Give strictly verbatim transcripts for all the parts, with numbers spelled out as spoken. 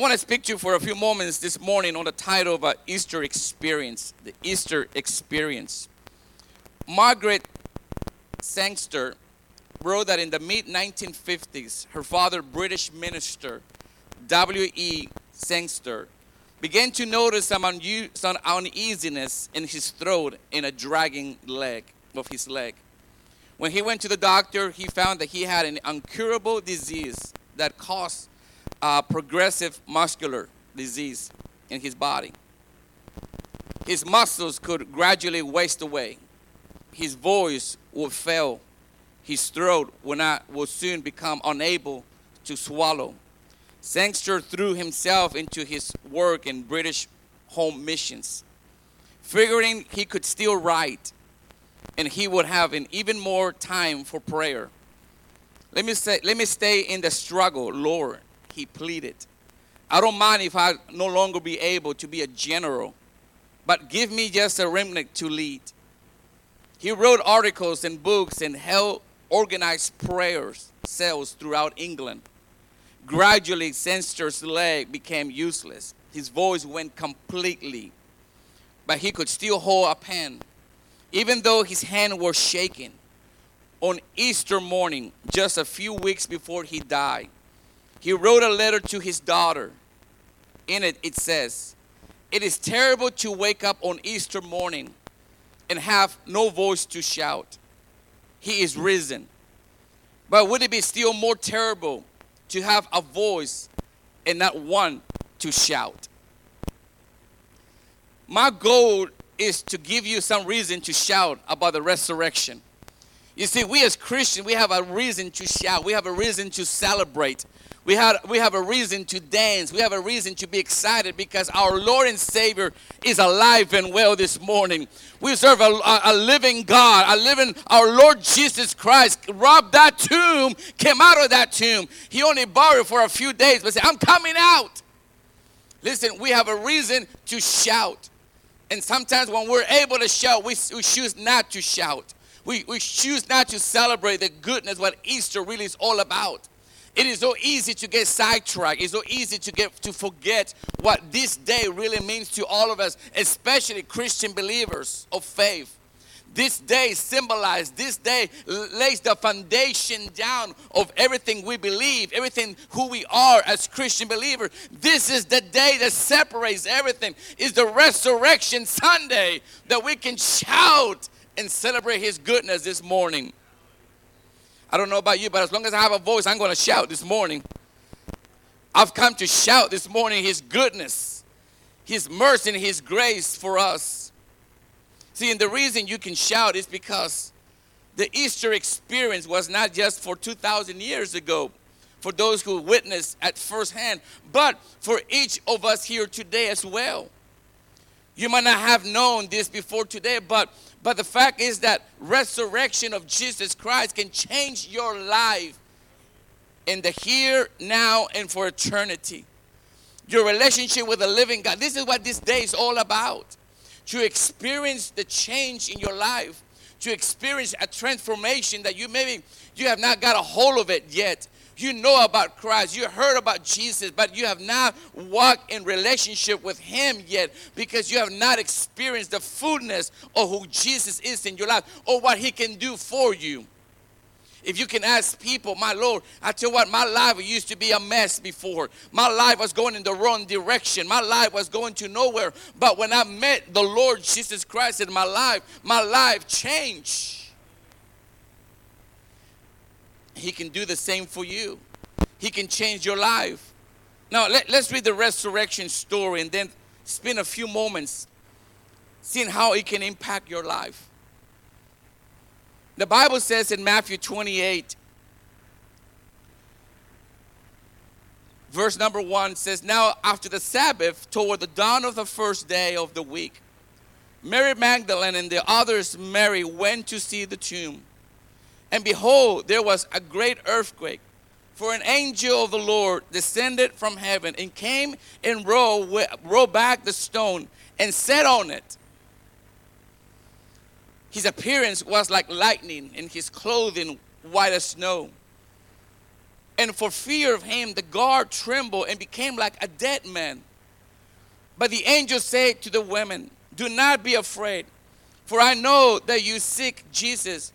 want to speak to you for a few moments this morning on the title of uh, Easter Experience, the Easter Experience. Margaret Sangster wrote that in the mid nineteen fifties, her father, British minister W E Sangster, began to notice some, une- some uneasiness in his throat and a dragging leg of his leg. When he went to the doctor, he found that he had an incurable disease that caused uh, progressive muscular disease in his body. His muscles could gradually waste away. His voice would fail. His throat would, not, would soon become unable to swallow. Sangster threw himself into his work in British home missions, figuring he could still write and he would have an even more time for prayer. Let me say, let me stay in the struggle, Lord, he pleaded. I don't mind if I no longer be able to be a general, but give me just a remnant to lead. He wrote articles and books and held organized prayer cells throughout England. Gradually, Sangster's leg became useless. His voice went completely, but he could still hold a pen, even though his hand was shaking. On Easter morning, just a few weeks before he died, he wrote a letter to his daughter. In it, it says, "It is terrible to wake up on Easter morning and have no voice to shout. He is risen. But would it be still more terrible to have a voice and not one to shout?" My goal is to give you some reason to shout about the resurrection. You see, we as Christians, we have a reason to shout. We have a reason to celebrate. We have, we have a reason to dance. We have a reason to be excited because our Lord and Savior is alive and well this morning. We serve a, a living God, a living, our Lord Jesus Christ robbed that tomb, came out of that tomb. He only borrowed for a few days, but said, I'm coming out. Listen, we have a reason to shout. And sometimes when we're able to shout, we, we choose not to shout. We, we choose not to celebrate the goodness, what Easter really is all about. It is so easy to get sidetracked. It's so easy to get to forget what this day really means to all of us, especially Christian believers of faith. This day symbolizes, this day lays the foundation down of everything we believe, everything who we are as Christian believers. This is the day that separates everything. It's the Resurrection Sunday that we can shout and celebrate His goodness this morning. I don't know about you, but as long as I have a voice, I'm going to shout this morning. I've come to shout this morning His goodness, His mercy, and His grace for us. See, and the reason you can shout is because the Easter experience was not just for two thousand years ago, for those who witnessed at first hand, but for each of us here today as well. You might not have known this before today, but But the fact is that resurrection of Jesus Christ can change your life in the here, now, and for eternity. Your relationship with the living God. This is what this day is all about. To experience the change in your life. To experience a transformation that you maybe you have not got a hold of it yet. You know about Christ. You heard about Jesus, but you have not walked in relationship with Him yet because you have not experienced the fullness of who Jesus is in your life or what He can do for you. If you can ask people, my Lord, I tell you what, my life used to be a mess before. My life was going in the wrong direction. My life was going to nowhere. But when I met the Lord Jesus Christ in my life, my life changed. He can do the same for you. He can change your life. Now, let, let's read the resurrection story and then spend a few moments seeing how it can impact your life. The Bible says in Matthew twenty-eight, verse number one says, "Now after the Sabbath, toward the dawn of the first day of the week, Mary Magdalene and the others Mary went to see the tomb. And behold, there was a great earthquake, for an angel of the Lord descended from heaven and came and rolled, rolled back the stone and sat on it. His appearance was like lightning, and his clothing white as snow. And for fear of him, the guard trembled and became like a dead man. But the angel said to the women, do not be afraid, for I know that you seek Jesus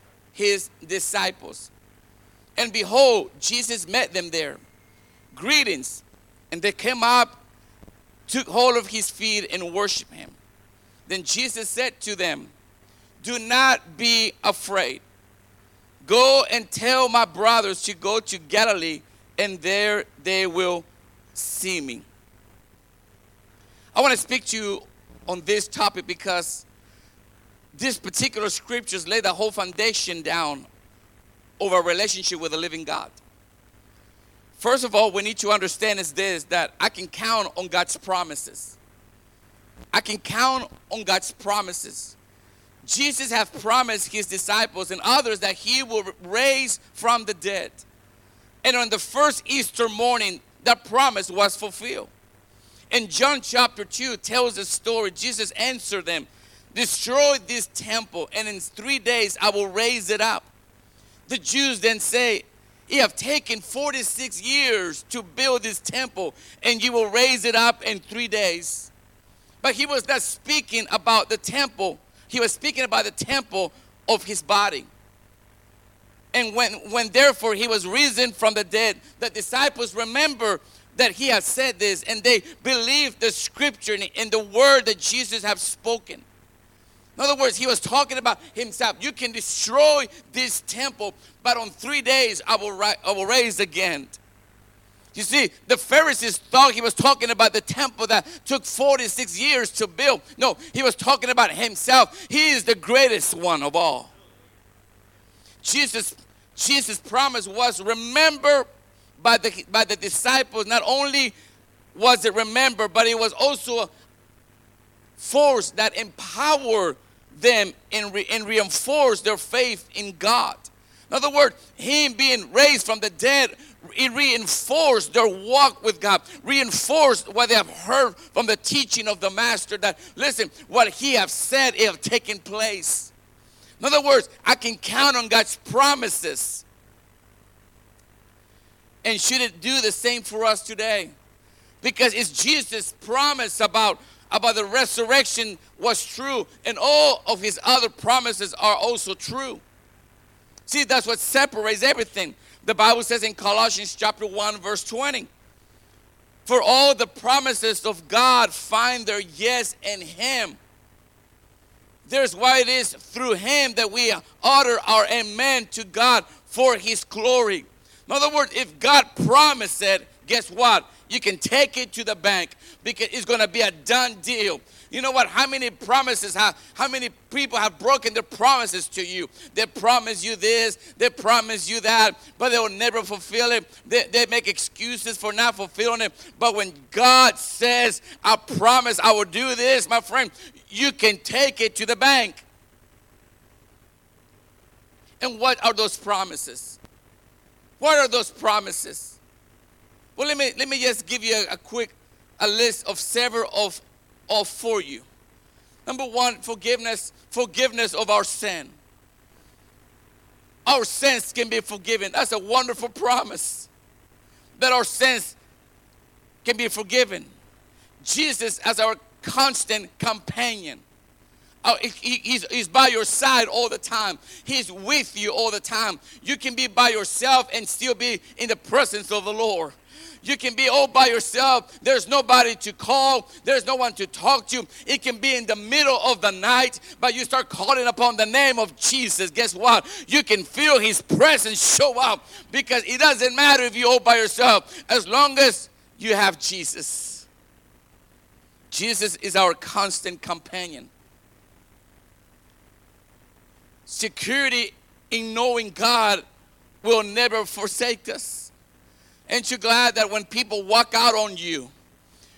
his disciples. And behold, Jesus met them there. Greetings. And they came up, took hold of his feet, and worshiped him. Then Jesus said to them, do not be afraid. Go and tell my brothers to go to Galilee, and there they will see me. I want to speak to you on this topic because this particular scriptures lay the whole foundation down of our relationship with the living God. First of all, we need to understand is this, that I can count on God's promises. I can count on God's promises. Jesus has promised his disciples and others that he will raise from the dead. And on the first Easter morning, that promise was fulfilled. In John chapter two tells the story. Jesus answered them, destroy this temple, and in three days I will raise it up. The Jews then say, you have taken forty-six years to build this temple, and you will raise it up in three days. But he was not speaking about the temple. He was speaking about the temple of his body. And when, when therefore he was risen from the dead, the disciples remember that he had said this, and they believed the scripture and the word that Jesus had spoken. In other words, he was talking about himself. You can destroy this temple, but on three days I will, ri- I will raise again. You see, the Pharisees thought he was talking about the temple that took forty-six years to build. No, he was talking about himself. He is the greatest one of all. Jesus, Jesus' promise was remembered by the, by the disciples. Not only was it remembered, but it was also a force that empowered them and, re- and reinforced their faith in God. In other words, him being raised from the dead, it reinforced their walk with God, reinforced what they have heard from the teaching of the Master that, listen, what he has said, it has taken place. In other words, I can count on God's promises. And should it do the same for us today? Because it's Jesus' promise about, about the resurrection was true, and all of his other promises are also true. See, that's what separates everything. The Bible says in Colossians chapter one, verse twenty, for all the promises of God find their yes in him. There's why it is through him that we utter our amen to God for his glory. In other words, if God promised it, guess what? You can take it to the bank because it's going to be a done deal. You know what? How many promises, how, how many people have broken their promises to you? They promise you this, they promise you that, but they will never fulfill it. They, they make excuses for not fulfilling it. But when God says, I promise I will do this, my friend, you can take it to the bank. And what are those promises? What are those promises? Well, let me let me just give you a, a quick a list of several of All for you. Number one, forgiveness, forgiveness of our sin. Our sins can be forgiven. That's a wonderful promise that our sins can be forgiven. Jesus as our constant companion. Our, he, he's, he's by your side all the time. He's with you all the time. You can be by yourself and still be in the presence of the Lord. You can be all by yourself. There's nobody to call. There's no one to talk to. It can be in the middle of the night, but you start calling upon the name of Jesus. Guess what? You can feel his presence show up because it doesn't matter if you're all by yourself as long as you have Jesus. Jesus is our constant companion. Security in knowing God will never forsake us. Aren't you glad that when people walk out on you,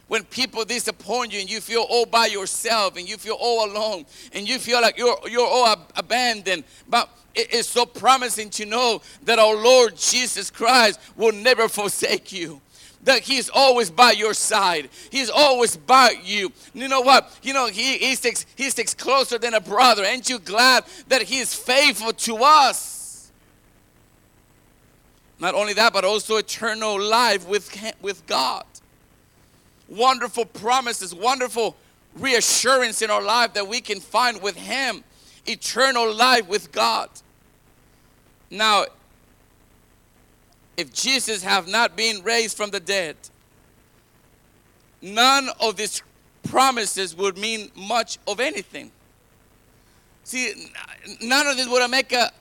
when people disappoint you and you feel all by yourself and you feel all alone and you feel like you're you're all ab- abandoned, but it is so promising to know that our Lord Jesus Christ will never forsake you. That he's always by your side. He's always by you. You know what? You know, he, he, sticks, he sticks closer than a brother. Aren't you glad that he is faithful to us? Not only that, but also eternal life with, with God. Wonderful promises, wonderful reassurance in our life that we can find with him. Eternal life with God. Now, if Jesus have not been raised from the dead, none of these promises would mean much of anything. See, none of this would make a,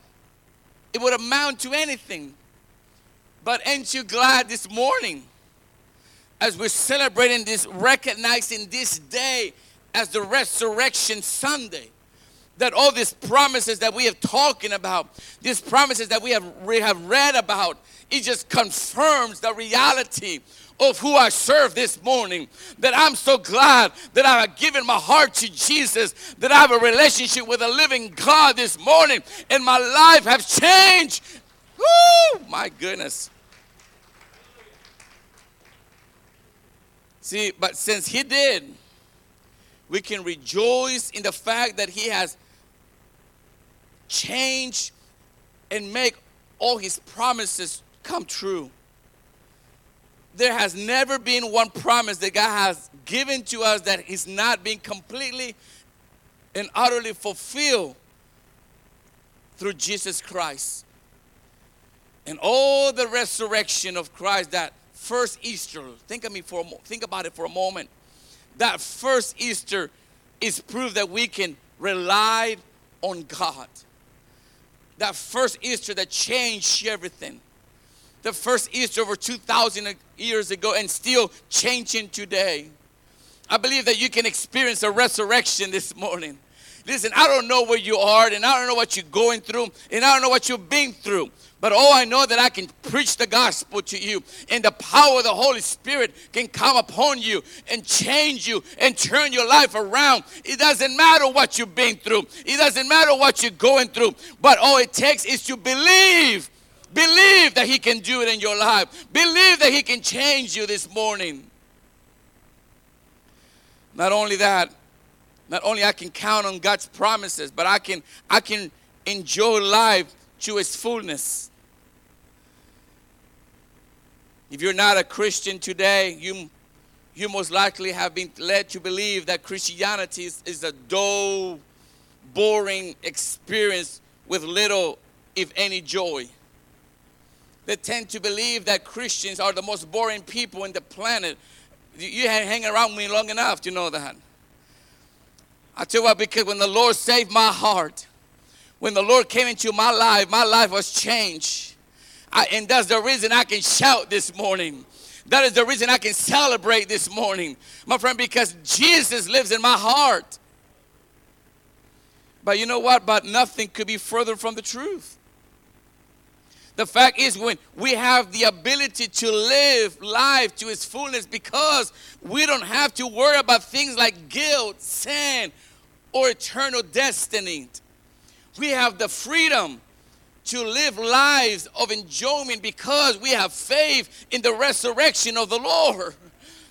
it would amount to anything. But ain't you glad this morning, as we're celebrating this, recognizing this day as the Resurrection Sunday, that all these promises that we have talking about, these promises that we have, we have read about, it just confirms the reality of who I serve this morning. That I'm so glad that I have given my heart to Jesus, that I have a relationship with a living God this morning, and my life has changed. Woo! My goodness. See, but since he did, we can rejoice in the fact that he has change and make all his promises come true. There has never been one promise that God has given to us that is not being completely and utterly fulfilled through Jesus Christ. And all the resurrection of Christ, that first Easter, think of me for a mo- think about it for a moment. That first Easter is proof that we can rely on God. That first Easter that changed everything. The first Easter over two thousand years ago and still changing today. I believe that you can experience a resurrection this morning. Listen, I don't know where you are, and I don't know what you're going through, and I don't know what you've been through. But all I know that I can preach the gospel to you, and the power of the Holy Spirit can come upon you and change you and turn your life around. It doesn't matter what you've been through. It doesn't matter what you're going through. But all it takes is to believe. Believe that he can do it in your life. Believe that he can change you this morning. Not only that, not only I can count on God's promises, but I can I can enjoy life to its fullness. If you're not a Christian today, you, you most likely have been led to believe that Christianity is, is a dull, boring experience with little, if any, joy. They tend to believe that Christians are the most boring people on the planet. You hang around me long enough to know that. I tell you what, because when the Lord saved my heart, when the Lord came into my life, my life was changed. I, and that's the reason I can shout this morning. That is the reason I can celebrate this morning, my friend, because Jesus lives in my heart. But you know what? But nothing could be further from the truth. The fact is, when we have the ability to live life to its fullness, because we don't have to worry about things like guilt, sin, or eternal destiny. We have the freedom to live lives of enjoyment because we have faith in the resurrection of the Lord.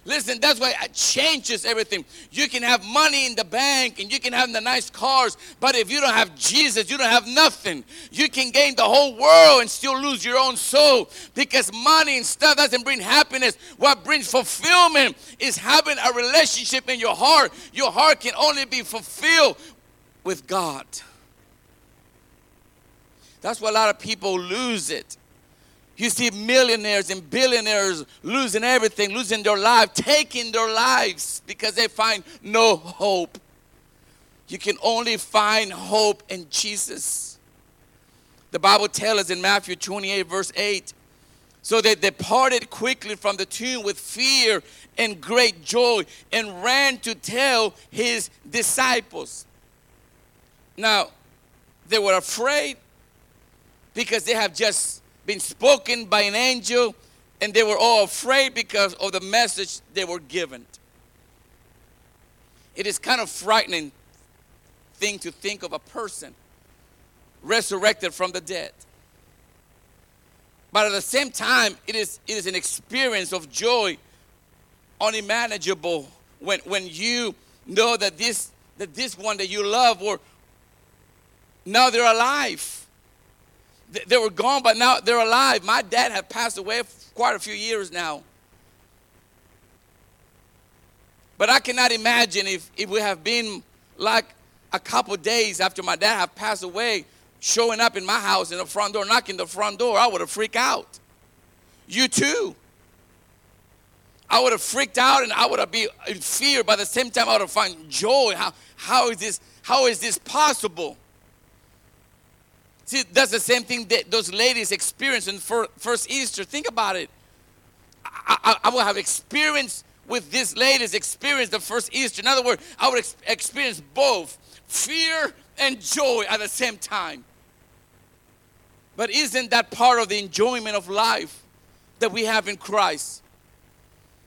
Listen, that's why it changes everything. You can have money in the bank and you can have the nice cars, but if you don't have Jesus, you don't have nothing. You can gain the whole world and still lose your own soul, because money and stuff doesn't bring happiness. What brings fulfillment is having a relationship in your heart. Your heart can only be fulfilled with God. That's why a lot of people lose it. You see millionaires and billionaires losing everything, losing their life, taking their lives because they find no hope. You can only find hope in Jesus. The Bible tells us in Matthew twenty-eight, verse eight, so they departed quickly from the tomb with fear and great joy and ran to tell his disciples. Now, they were afraid because they have just been spoken by an angel And they were all afraid because of the message they were given. It is kind of frightening thing to think of a person resurrected from the dead. But at the same time, it is it is an experience of joy unimaginable when when you know that this that this one that you love, or now they're alive. They, they were gone, but now they're alive. My dad had passed away for quite a few years now. But I cannot imagine if it would have been like a couple days after my dad had passed away, showing up in my house in the front door, knocking the front door. I would have freaked out. You too. I would have freaked out, and I would have been in fear. By the same time, I would have found joy. How, how is this, how is this possible? See, that's the same thing that those ladies experienced in first Easter. Think about it. I, I, I would have experienced with these ladies, experienced the first Easter. In other words, I would ex- experience both fear and joy at the same time. But isn't that part of the enjoyment of life that we have in Christ?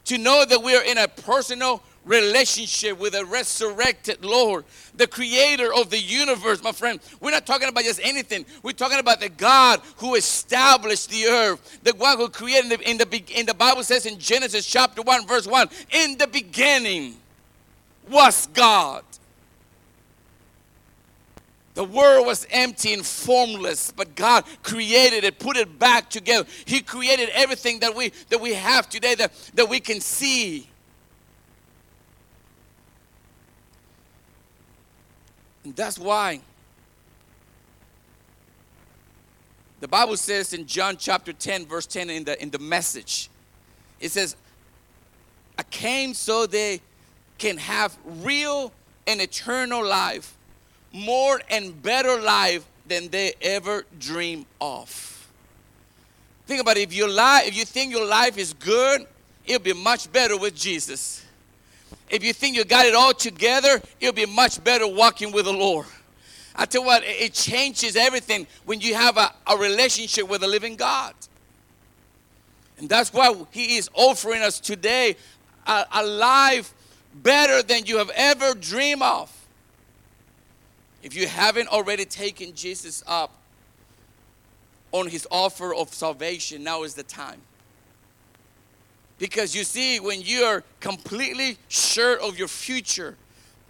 To know that we are in a personal relationship with a resurrected Lord, the creator of the universe, my friend. We're not talking about just anything. We're talking about the God who established the earth, the one who created it. In the, in the Bible says in Genesis chapter one, verse one, in the beginning was God. The world was empty and formless, but God created it, put it back together. He created everything that we that we have today, that, that we can see. And that's why the Bible says in John chapter ten, verse ten, in the in the message, it says, I came so they can have real and eternal life, more and better life than they ever dream of. Think about it. If you lie, if you think your life is good, it'll be much better with Jesus. If you think you got it all together, it'll be much better walking with the Lord. I tell you what, it changes everything when you have a, a relationship with the living God. And that's why He is offering us today a, a life better than you have ever dreamed of. If you haven't already taken Jesus up on His offer of salvation, now is the time. Because you see, when you are completely sure of your future,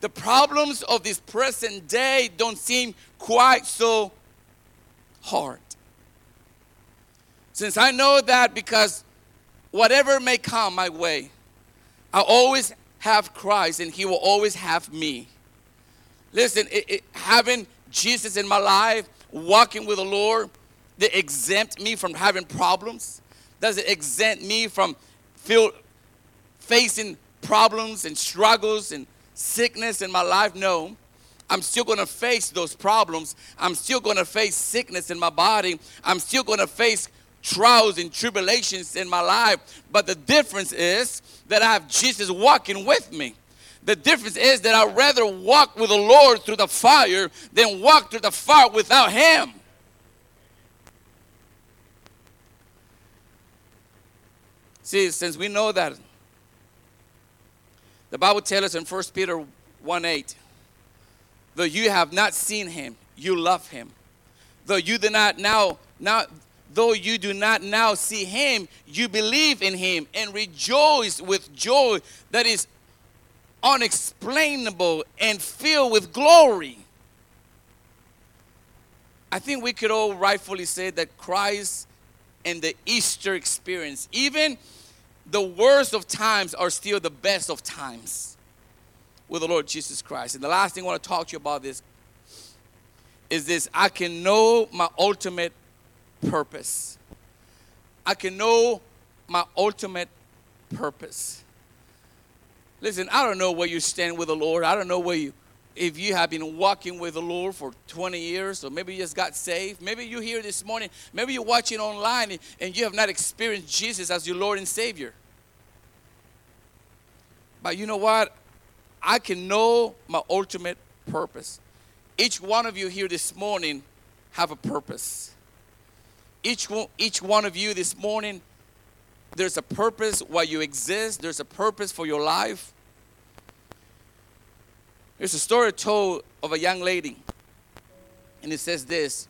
the problems of this present day don't seem quite so hard. Since I know that, because whatever may come my way, I always have Christ and He will always have me. Listen, it, it, having Jesus in my life, walking with the Lord, they exempt me from having problems. Does it exempt me from feel, facing problems and struggles and sickness in my life? No. I'm still going to face those problems. I'm still going to face sickness in my body. I'm still going to face trials and tribulations in my life. But the difference is that I have Jesus walking with me. The difference is that I'd rather walk with the Lord through the fire than walk through the fire without Him. See, since we know that, the Bible tells us in First Peter one eight, though you have not seen Him, you love Him. Though you do not now, now, though you do not now see Him, you believe in Him and rejoice with joy that is unexplainable and filled with glory. I think we could all rightfully say that Christ and the Easter experience, even the worst of times are still the best of times with the Lord Jesus Christ. And the last thing I want to talk to you about this is this: I can know my ultimate purpose. I can know my ultimate purpose. Listen, I don't know where you stand with the Lord. I don't know where you, if you have been walking with the Lord for twenty years, or maybe you just got saved. Maybe you're here this morning. Maybe you're watching online and you have not experienced Jesus as your Lord and Savior. But you know what? I can know my ultimate purpose. Each one of you here this morning have a purpose. Each one, each one of you this morning There's a purpose why you exist. There's a purpose for your life. There's a story told of a young lady, and it says this.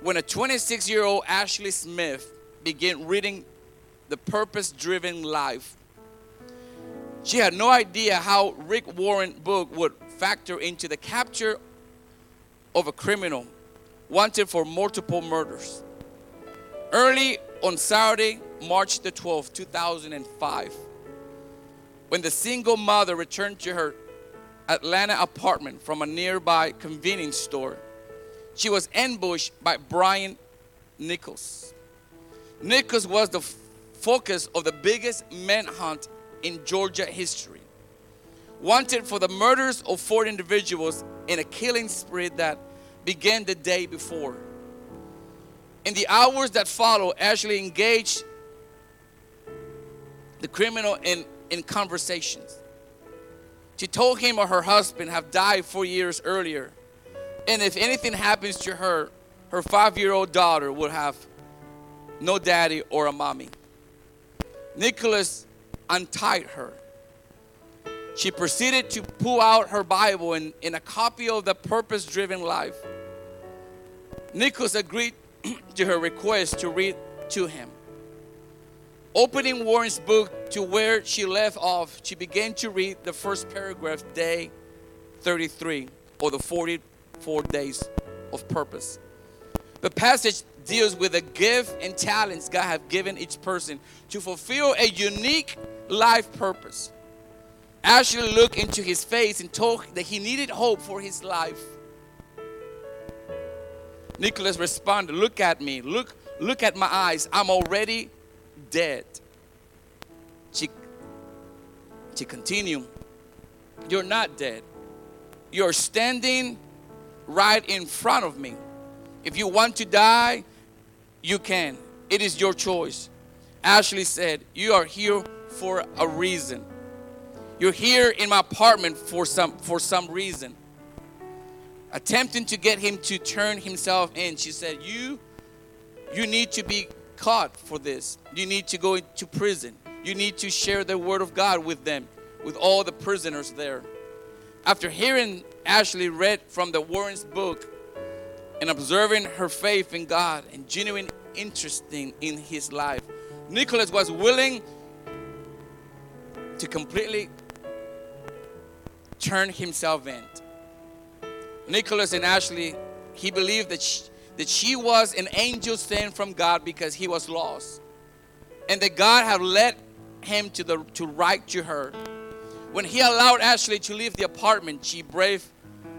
When a twenty-six-year-old Ashley Smith began reading The Purpose Driven Life, she had no idea how Rick Warren's book would factor into the capture of a criminal wanted for multiple murders. Early on Saturday, March the twelfth, two thousand five, when the single mother returned to her Atlanta apartment from a nearby convenience store, she was ambushed by Brian Nichols. Nichols was the f- focus of the biggest manhunt in Georgia history, wanted for the murders of four individuals in a killing spree that began the day before. In the hours that followed, Ashley engaged the criminal in, in conversations. She told him or her husband had died four years earlier, and if anything happens to her, her five-year-old daughter would have no daddy or a mommy. Nicholas untied her. She proceeded to pull out her Bible and, and a copy of The Purpose Driven Life. Nicholas agreed to her request to read to him. Opening Warren's book to where she left off, she began to read the first paragraph, day thirty-three, or the forty-four days of purpose. The passage deals with the gift and talents God has given each person to fulfill a unique life purpose. Ashley looked into his face and told that he needed hope for his life. Nicholas responded, "Look at me. Look, look at my eyes. I'm already dead." She, she continued, "You're not dead. You're standing right in front of me. If you want to die, you can. It is your choice." Ashley said, "You are here for a reason. You're here in my apartment for some for some reason." Attempting to get him to turn himself in, she said, you you need to be caught for this. You need to go into prison. You need to share the word of God with them, with all the prisoners there." After hearing Ashley read from the Warren's book and observing her faith in God and genuine interest in his life, Nicholas was willing to completely turn himself in. Nicholas and Ashley, he believed that she, that she was an angel sent from God because he was lost, and that God had led him to the to write to her. When he allowed Ashley to leave the apartment, she brave,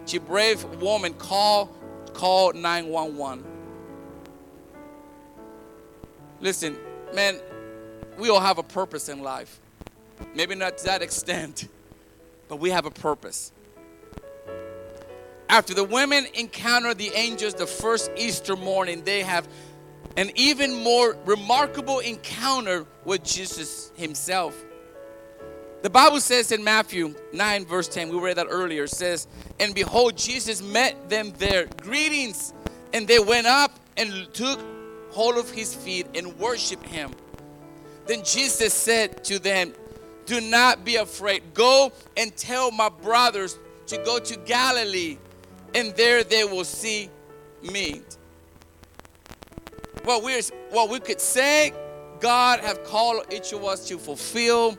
she brave woman called called nine one one. Listen, man, we all have a purpose in life. Maybe not to that extent, but we have a purpose. After the women encountered the angels the first Easter morning, they have an even more remarkable encounter with Jesus himself. The Bible says in Matthew nine, verse ten, we read that earlier, says, "And behold, Jesus met them there. Greetings. And they went up and took hold of his feet and worshiped him. Then Jesus said to them, 'Do not be afraid. Go and tell my brothers to go to Galilee, and there they will see me.'" What we what we could say, God have called each of us to fulfill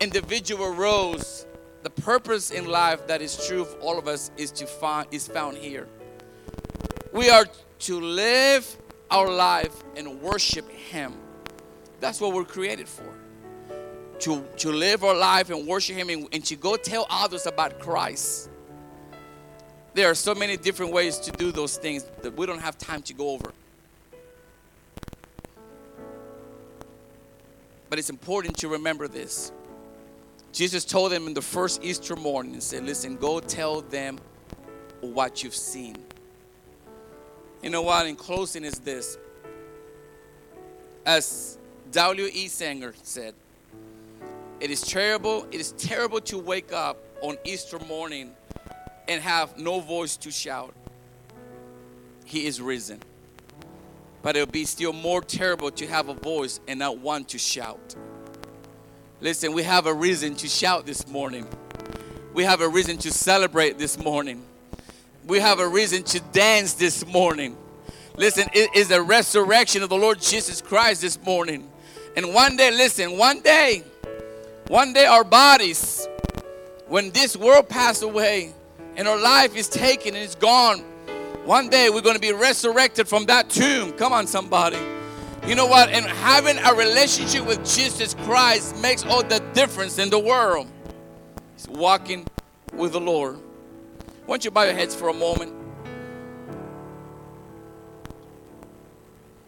individual roles. The purpose in life that is true for all of us is to find is found here. We are to live our life and worship him. That's what we're created for. To, to live our life and worship him, and, and to go tell others about Christ. There are so many different ways to do those things that we don't have time to go over. But it's important to remember this. Jesus told them in the first Easter morning and said, "Listen, go tell them what you've seen." You know what? In closing is this. As W E Sangster said, It is terrible, it is terrible to wake up on Easter morning and have no voice to shout, "He is risen." But it would be still more terrible to have a voice and not want to shout. Listen, we have a reason to shout this morning. We have a reason to celebrate this morning. We have a reason to dance this morning. Listen, it is a resurrection of the Lord Jesus Christ this morning. And one day, listen, one day, one day our bodies, when this world passes away and our life is taken and it's gone, one day we're going to be resurrected from that tomb. Come on, somebody. You know what? And having a relationship with Jesus Christ makes all the difference in the world. It's walking with the Lord. Why don't you bow your heads for a moment?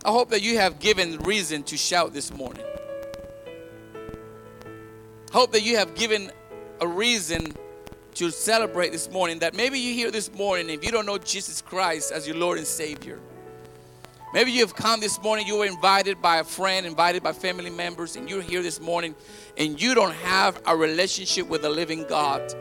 I hope that you have given reason to shout this morning. I hope that you have given a reason to celebrate this morning. That maybe you're here this morning if you don't know Jesus Christ as your Lord and Savior. Maybe you have come this morning, you were invited by a friend, invited by family members, and you're here this morning and you don't have a relationship with the living God.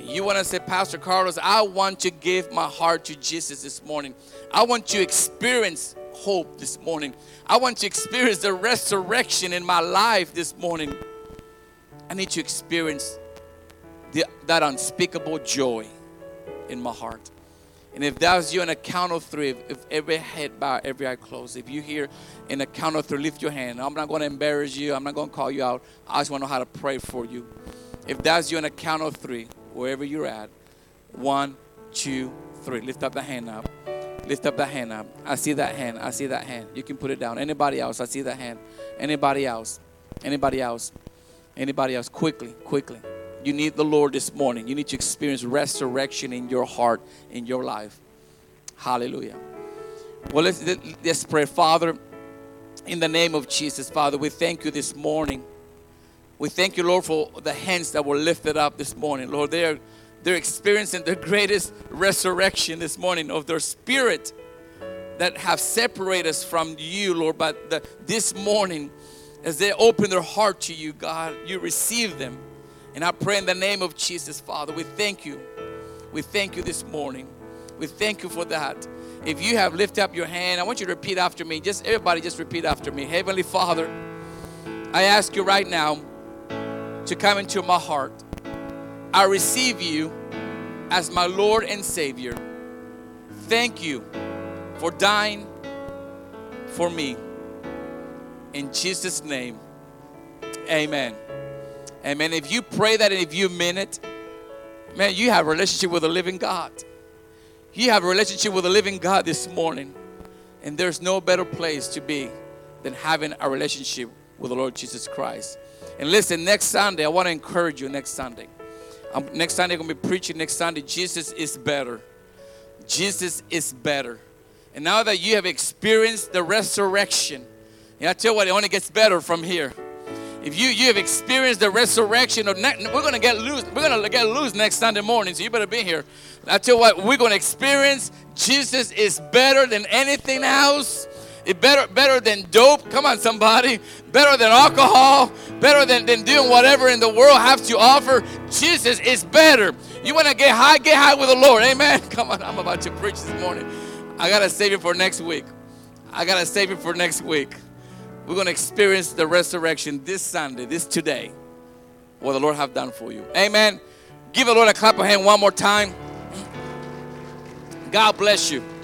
You want to say, Pastor Carlos, I want to give my heart to Jesus this morning. I want to experience hope this morning. I want to experience the resurrection in my life this morning. I need to experience the, that unspeakable joy in my heart. And if that was you, on a count of three, if, if every head bow, every eye closed, if you're here in a count of three, lift your hand. I'm not going to embarrass you. I'm not going to call you out. I just want to know how to pray for you. If that's you, on a count of three, wherever you're at, one, two, three. Lift up the hand up. Lift up the hand up. I see that hand. I see that hand. You can put it down. Anybody else? I see that hand. Anybody else? Anybody else? Anybody else? Quickly, quickly. You need the Lord this morning. You need to experience resurrection in your heart, in your life. Hallelujah. Well, let's, let's pray. Father, in the name of Jesus, Father, we thank you this morning. We thank you, Lord, for the hands that were lifted up this morning. Lord, they are, they're experiencing the greatest resurrection this morning of their spirit that have separated us from you, Lord. But the, this morning, as they open their heart to you, God, you receive them. And I pray in the name of Jesus, Father, we thank you. We thank you this morning. We thank you for that. If you have lifted up your hand, I want you to repeat after me. Just everybody just repeat after me. Heavenly Father, I ask you right now to come into my heart. I receive you as my Lord and Savior. Thank you for dying for me. In Jesus' name, amen. Amen. If you pray that and if you mean it, man, you have a relationship with a living God. You have a relationship with a living God this morning. And there's no better place to be than having a relationship with the Lord Jesus Christ. And listen, next Sunday, I want to encourage you next Sunday. Um, next Sunday, I'm going to be preaching next Sunday. Jesus is better. Jesus is better. And now that you have experienced the resurrection, and I tell you what, it only gets better from here. If you, you have experienced the resurrection, of ne- we're going to get loose. We're going to get loose next Sunday morning, so you better be here. I tell you what, we're going to experience Jesus is better than anything else. It better, better than dope. Come on, somebody. Better than alcohol. Better than, than doing whatever in the world has to offer. Jesus is better. You want to get high? Get high with the Lord. Amen. Come on, I'm about to preach this morning. I got to save it for next week. I got to save it for next week. We're going to experience the resurrection this Sunday, this today, what the Lord have done for you. Amen. Give the Lord a clap of hand one more time. God bless you.